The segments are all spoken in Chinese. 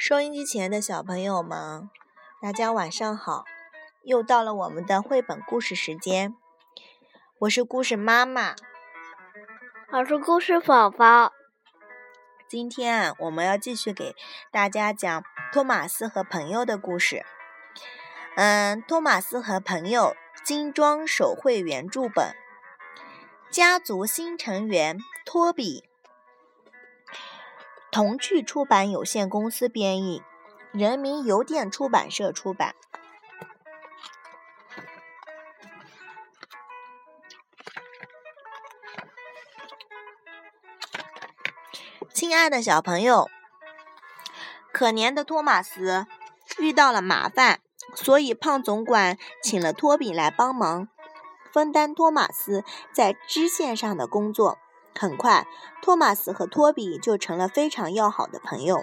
收音机前的小朋友们，大家晚上好！又到了我们的绘本故事时间，我是故事妈妈，我是故事宝宝。今天啊，我们要继续给大家讲托马斯和朋友的故事。托马斯和朋友精装手绘原著本，家族新成员托比。童趣出版有限公司编译，人民邮电出版社出版。亲爱的小朋友，可怜的托马斯遇到了麻烦，所以胖总管请了托比来帮忙，分担托马斯在支线上的工作。很快，托马斯和托比就成了非常要好的朋友。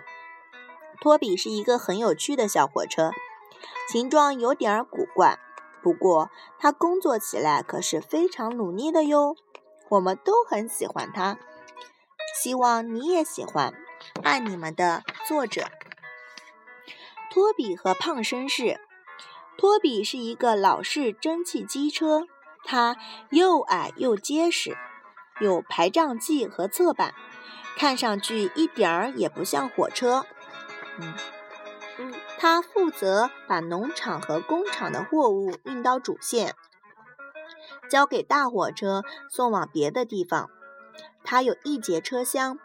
托比是一个很有趣的小火车，形状有点古怪，不过他工作起来可是非常努力的哟。我们都很喜欢他，希望你也喜欢。爱你们的作者。托比和胖绅士。托比是一个老式蒸汽机车，他又矮又结实，有排障器和侧板，看上去一点儿也不像火车。他负责把农场和工厂的货物运到主线，交给大火车送往别的地方。他有一节车厢，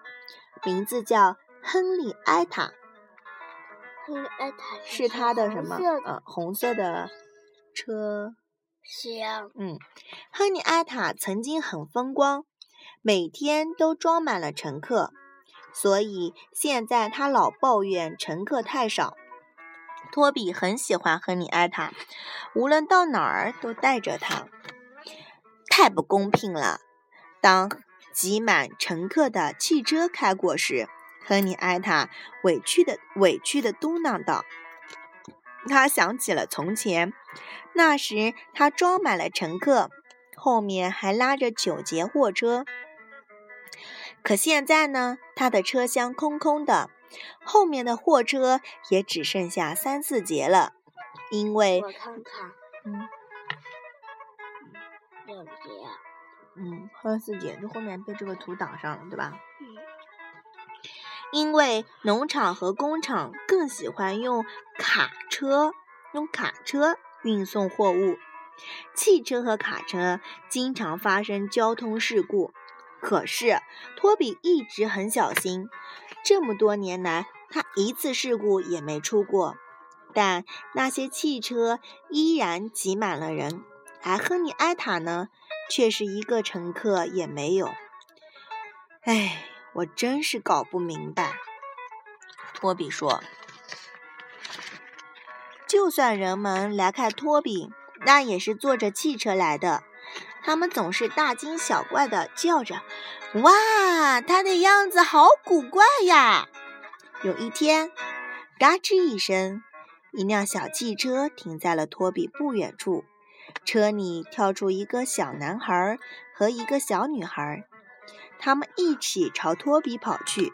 名字叫亨利埃塔。亨利埃塔是他的什么？红色的车厢。亨利埃塔曾经很风光，每天都装满了乘客，所以现在他老抱怨乘客太少。托比很喜欢亨利埃塔，无论到哪儿都带着他。太不公平了！当挤满乘客的汽车开过时，亨利埃塔委屈地嘟囔道。他想起了从前，那时他装满了乘客，后面还拉着9节货车。可现在呢，他的车厢空空的，后面的货车也只剩下3、4节了，因为我看看，6节，3、4节就后面被这个图挡上了，对吧？因为农场和工厂更喜欢用卡车运送货物。汽车和卡车经常发生交通事故，可是托比一直很小心，这么多年来他一次事故也没出过。但那些汽车依然挤满了人，而亨利埃塔呢，却是一个乘客也没有。我真是搞不明白，托比说。就算人们来看托比，那也是坐着汽车来的，他们总是大惊小怪地叫着，哇，他的样子好古怪呀！有一天，嘎吱一声，一辆小汽车停在了托比不远处，车里跳出一个小男孩和一个小女孩，他们一起朝托比跑去。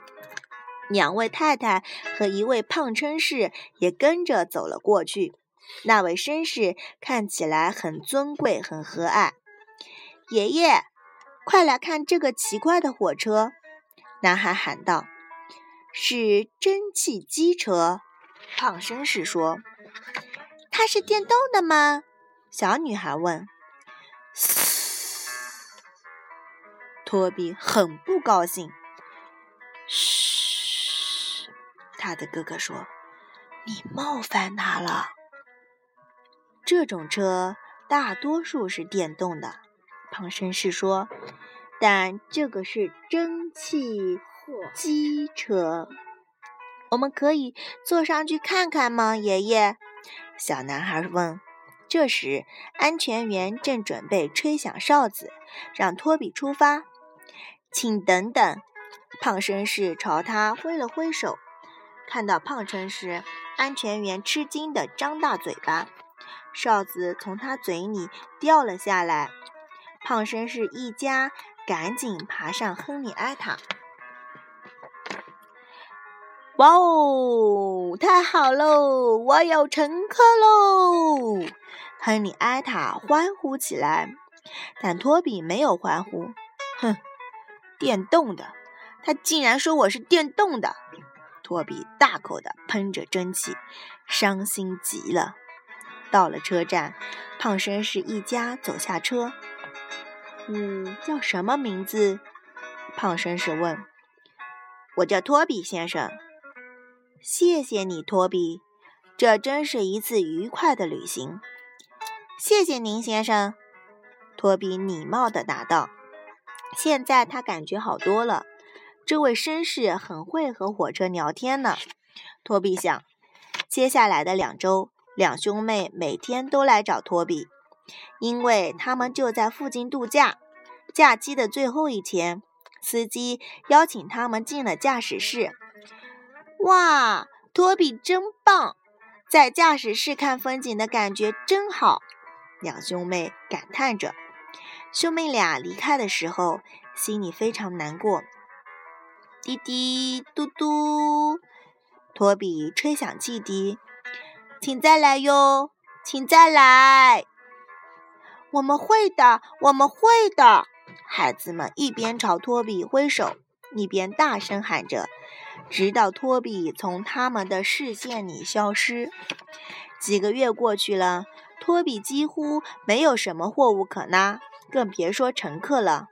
2位太太和1位胖绅士也跟着走了过去。那位绅士看起来很尊贵，很和蔼。爷爷，快来看这个奇怪的火车！男孩喊道。是蒸汽机车，胖绅士说。它是电动的吗？小女孩问。托比很不高兴。嘘，他的哥哥说，你冒犯他了。这种车大多数是电动的，胖绅士说，但这个是蒸汽机车。我们可以坐上去看看吗，爷爷？小男孩问。这时，安全员正准备吹响哨子，让托比出发。请等等，胖绅士朝他挥了挥手。看到胖绅士，安全员吃惊地张大嘴巴，哨子从他嘴里掉了下来。胖绅士一家赶紧爬上亨利埃塔。哇哦，太好喽！我有乘客喽！亨利埃塔欢呼起来，但托比没有欢呼。哼，电动的！他竟然说我是电动的！托比大口地喷着蒸汽，伤心极了。到了车站，胖绅士一家走下车。叫什么名字？胖绅士问。我叫托比先生。谢谢你，托比，这真是一次愉快的旅行。谢谢您，先生。托比礼貌地答道。现在他感觉好多了，这位绅士很会和火车聊天呢。托比想，接下来的2周，两兄妹每天都来找托比，因为他们就在附近度假。假期的最后一天，司机邀请他们进了驾驶室。哇，托比真棒！在驾驶室看风景的感觉真好，两兄妹感叹着。兄妹俩离开的时候，心里非常难过。滴滴嘟嘟，托比吹响汽笛，请再来哟，请再来！我们会的，我们会的！孩子们一边朝托比挥手，一边大声喊着，直到托比从他们的视线里消失。几个月过去了，托比几乎没有什么货物可拿，更别说乘客了。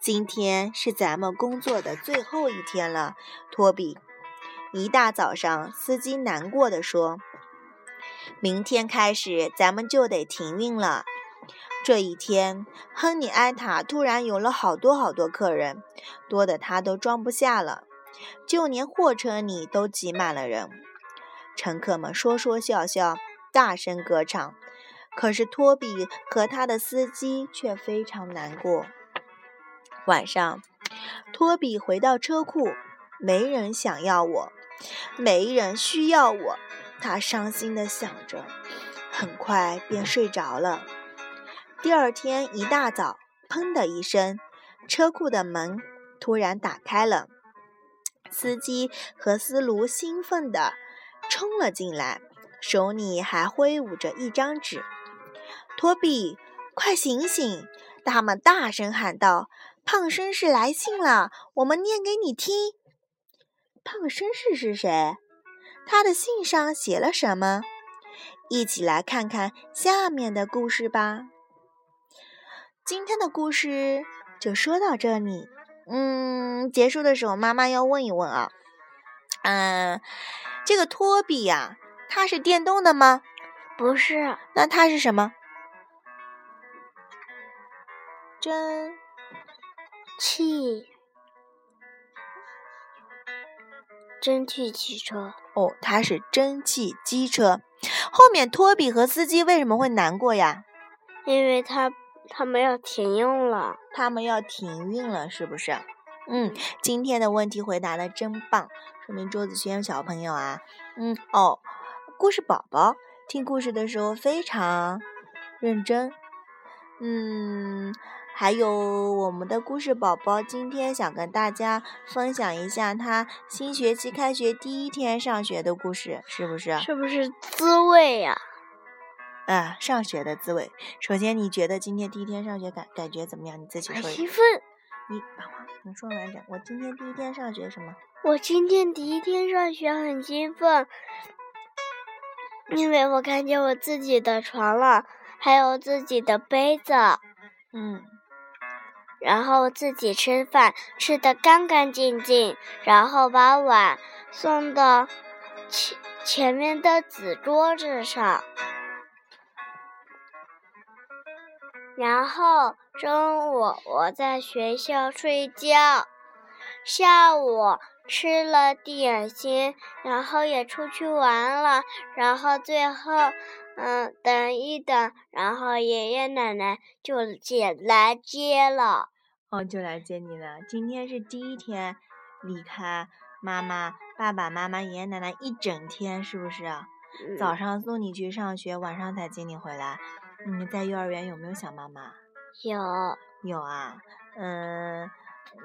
今天是咱们工作的最后一天了，托比。一大早上，司机难过地说，明天开始咱们就得停运了。这一天，亨利埃塔突然有了好多客人，多得他都装不下了，就连货车里都挤满了人。乘客们说说笑笑，大声歌唱，可是托比和他的司机却非常难过。晚上，托比回到车库，没人想要我，没人需要我，他伤心地想着，很快便睡着了。第二天一大早，砰的一声，车库的门突然打开了，司机和司炉兴奋地冲了进来，手里还挥舞着一张纸。托比，快醒醒！他们大声喊道，胖绅士来信了，我们念给你听。胖绅士是谁？他的信上写了什么？一起来看看下面的故事吧。今天的故事就说到这里。结束的时候妈妈要问一问啊。这个托比啊，他是电动的吗？不是。那他是什么？蒸汽。蒸汽机车。哦，他是蒸汽机车。后面托比和司机为什么会难过呀？因为他们要停运了。他们要停运了，是不是？今天的问题回答的真棒，说明周子轩小朋友啊，故事宝宝听故事的时候非常认真。还有我们的故事宝宝今天想跟大家分享一下他新学期开学第一天上学的故事，是不是？是不是滋味呀？上学的滋味。首先，你觉得今天第一天上学感觉怎么样？你自己说。兴奋。你说完整。我今天第一天上学什么？我今天第一天上学很兴奋，因为我看见我自己的床了，还有自己的杯子。然后自己吃饭，吃得干干净净，然后把碗送到前面的纸桌子上。然后中午我在学校睡觉，下午吃了点心，然后也出去玩了，然后最后等一等，然后爷爷奶奶就来接了。就来接你了。今天是第一天离开爸爸妈妈爷爷奶奶一整天，是不是？早上送你去上学，晚上才接你回来。你在幼儿园有没有想妈妈？有啊。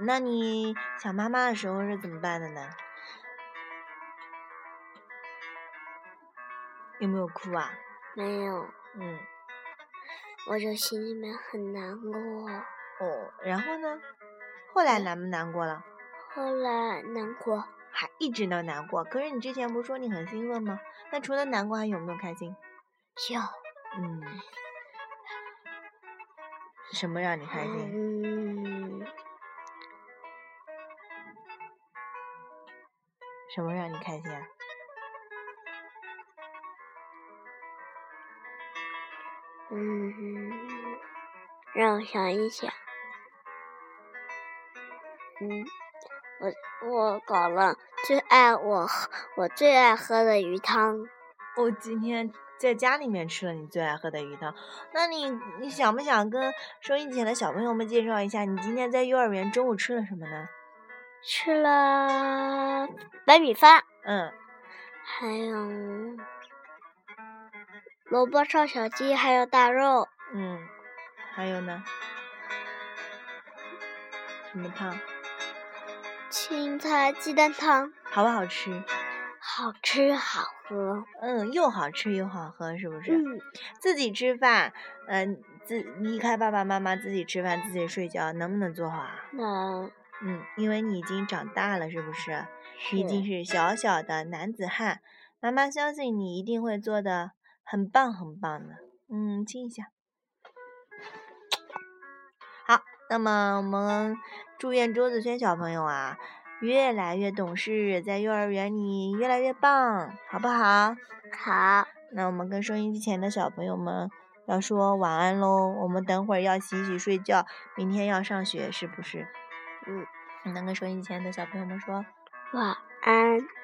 那你想妈妈的时候是怎么办的呢？有没有哭啊？没有。嗯。我就心里面很难过。哦，然后呢？后来难不难过了？后来难过。还一直都难过，可是你之前不是说你很兴奋吗？那除了难过还有没有开心？有。嗯。什么让你开心？什么让你开心啊？让我想一想。我搞了我最爱喝的鱼汤。我今天在家里面吃了你最爱喝的鱼汤。那你想不想跟收音机前的小朋友们介绍一下，你今天在幼儿园中午吃了什么呢？吃了白米饭，还有萝卜烧小鸡，还有大肉，还有呢？什么汤？青菜鸡蛋汤。好不好吃？好吃好喝。又好吃又好喝，是不是？自己吃饭，离开爸爸妈妈自己吃饭自己睡觉，能不能做好啊？能。因为你已经长大了，是不是？你已经是小小的男子汉，妈妈相信你一定会做的很棒很棒的。亲一下。好，那么我们祝愿周子轩小朋友啊越来越懂事，在幼儿园里越来越棒，好不好？好。那我们跟收音机前的小朋友们要说晚安咯，我们等会儿要洗洗睡觉，明天要上学，是不是？你能跟收音机前的小朋友们说晚安。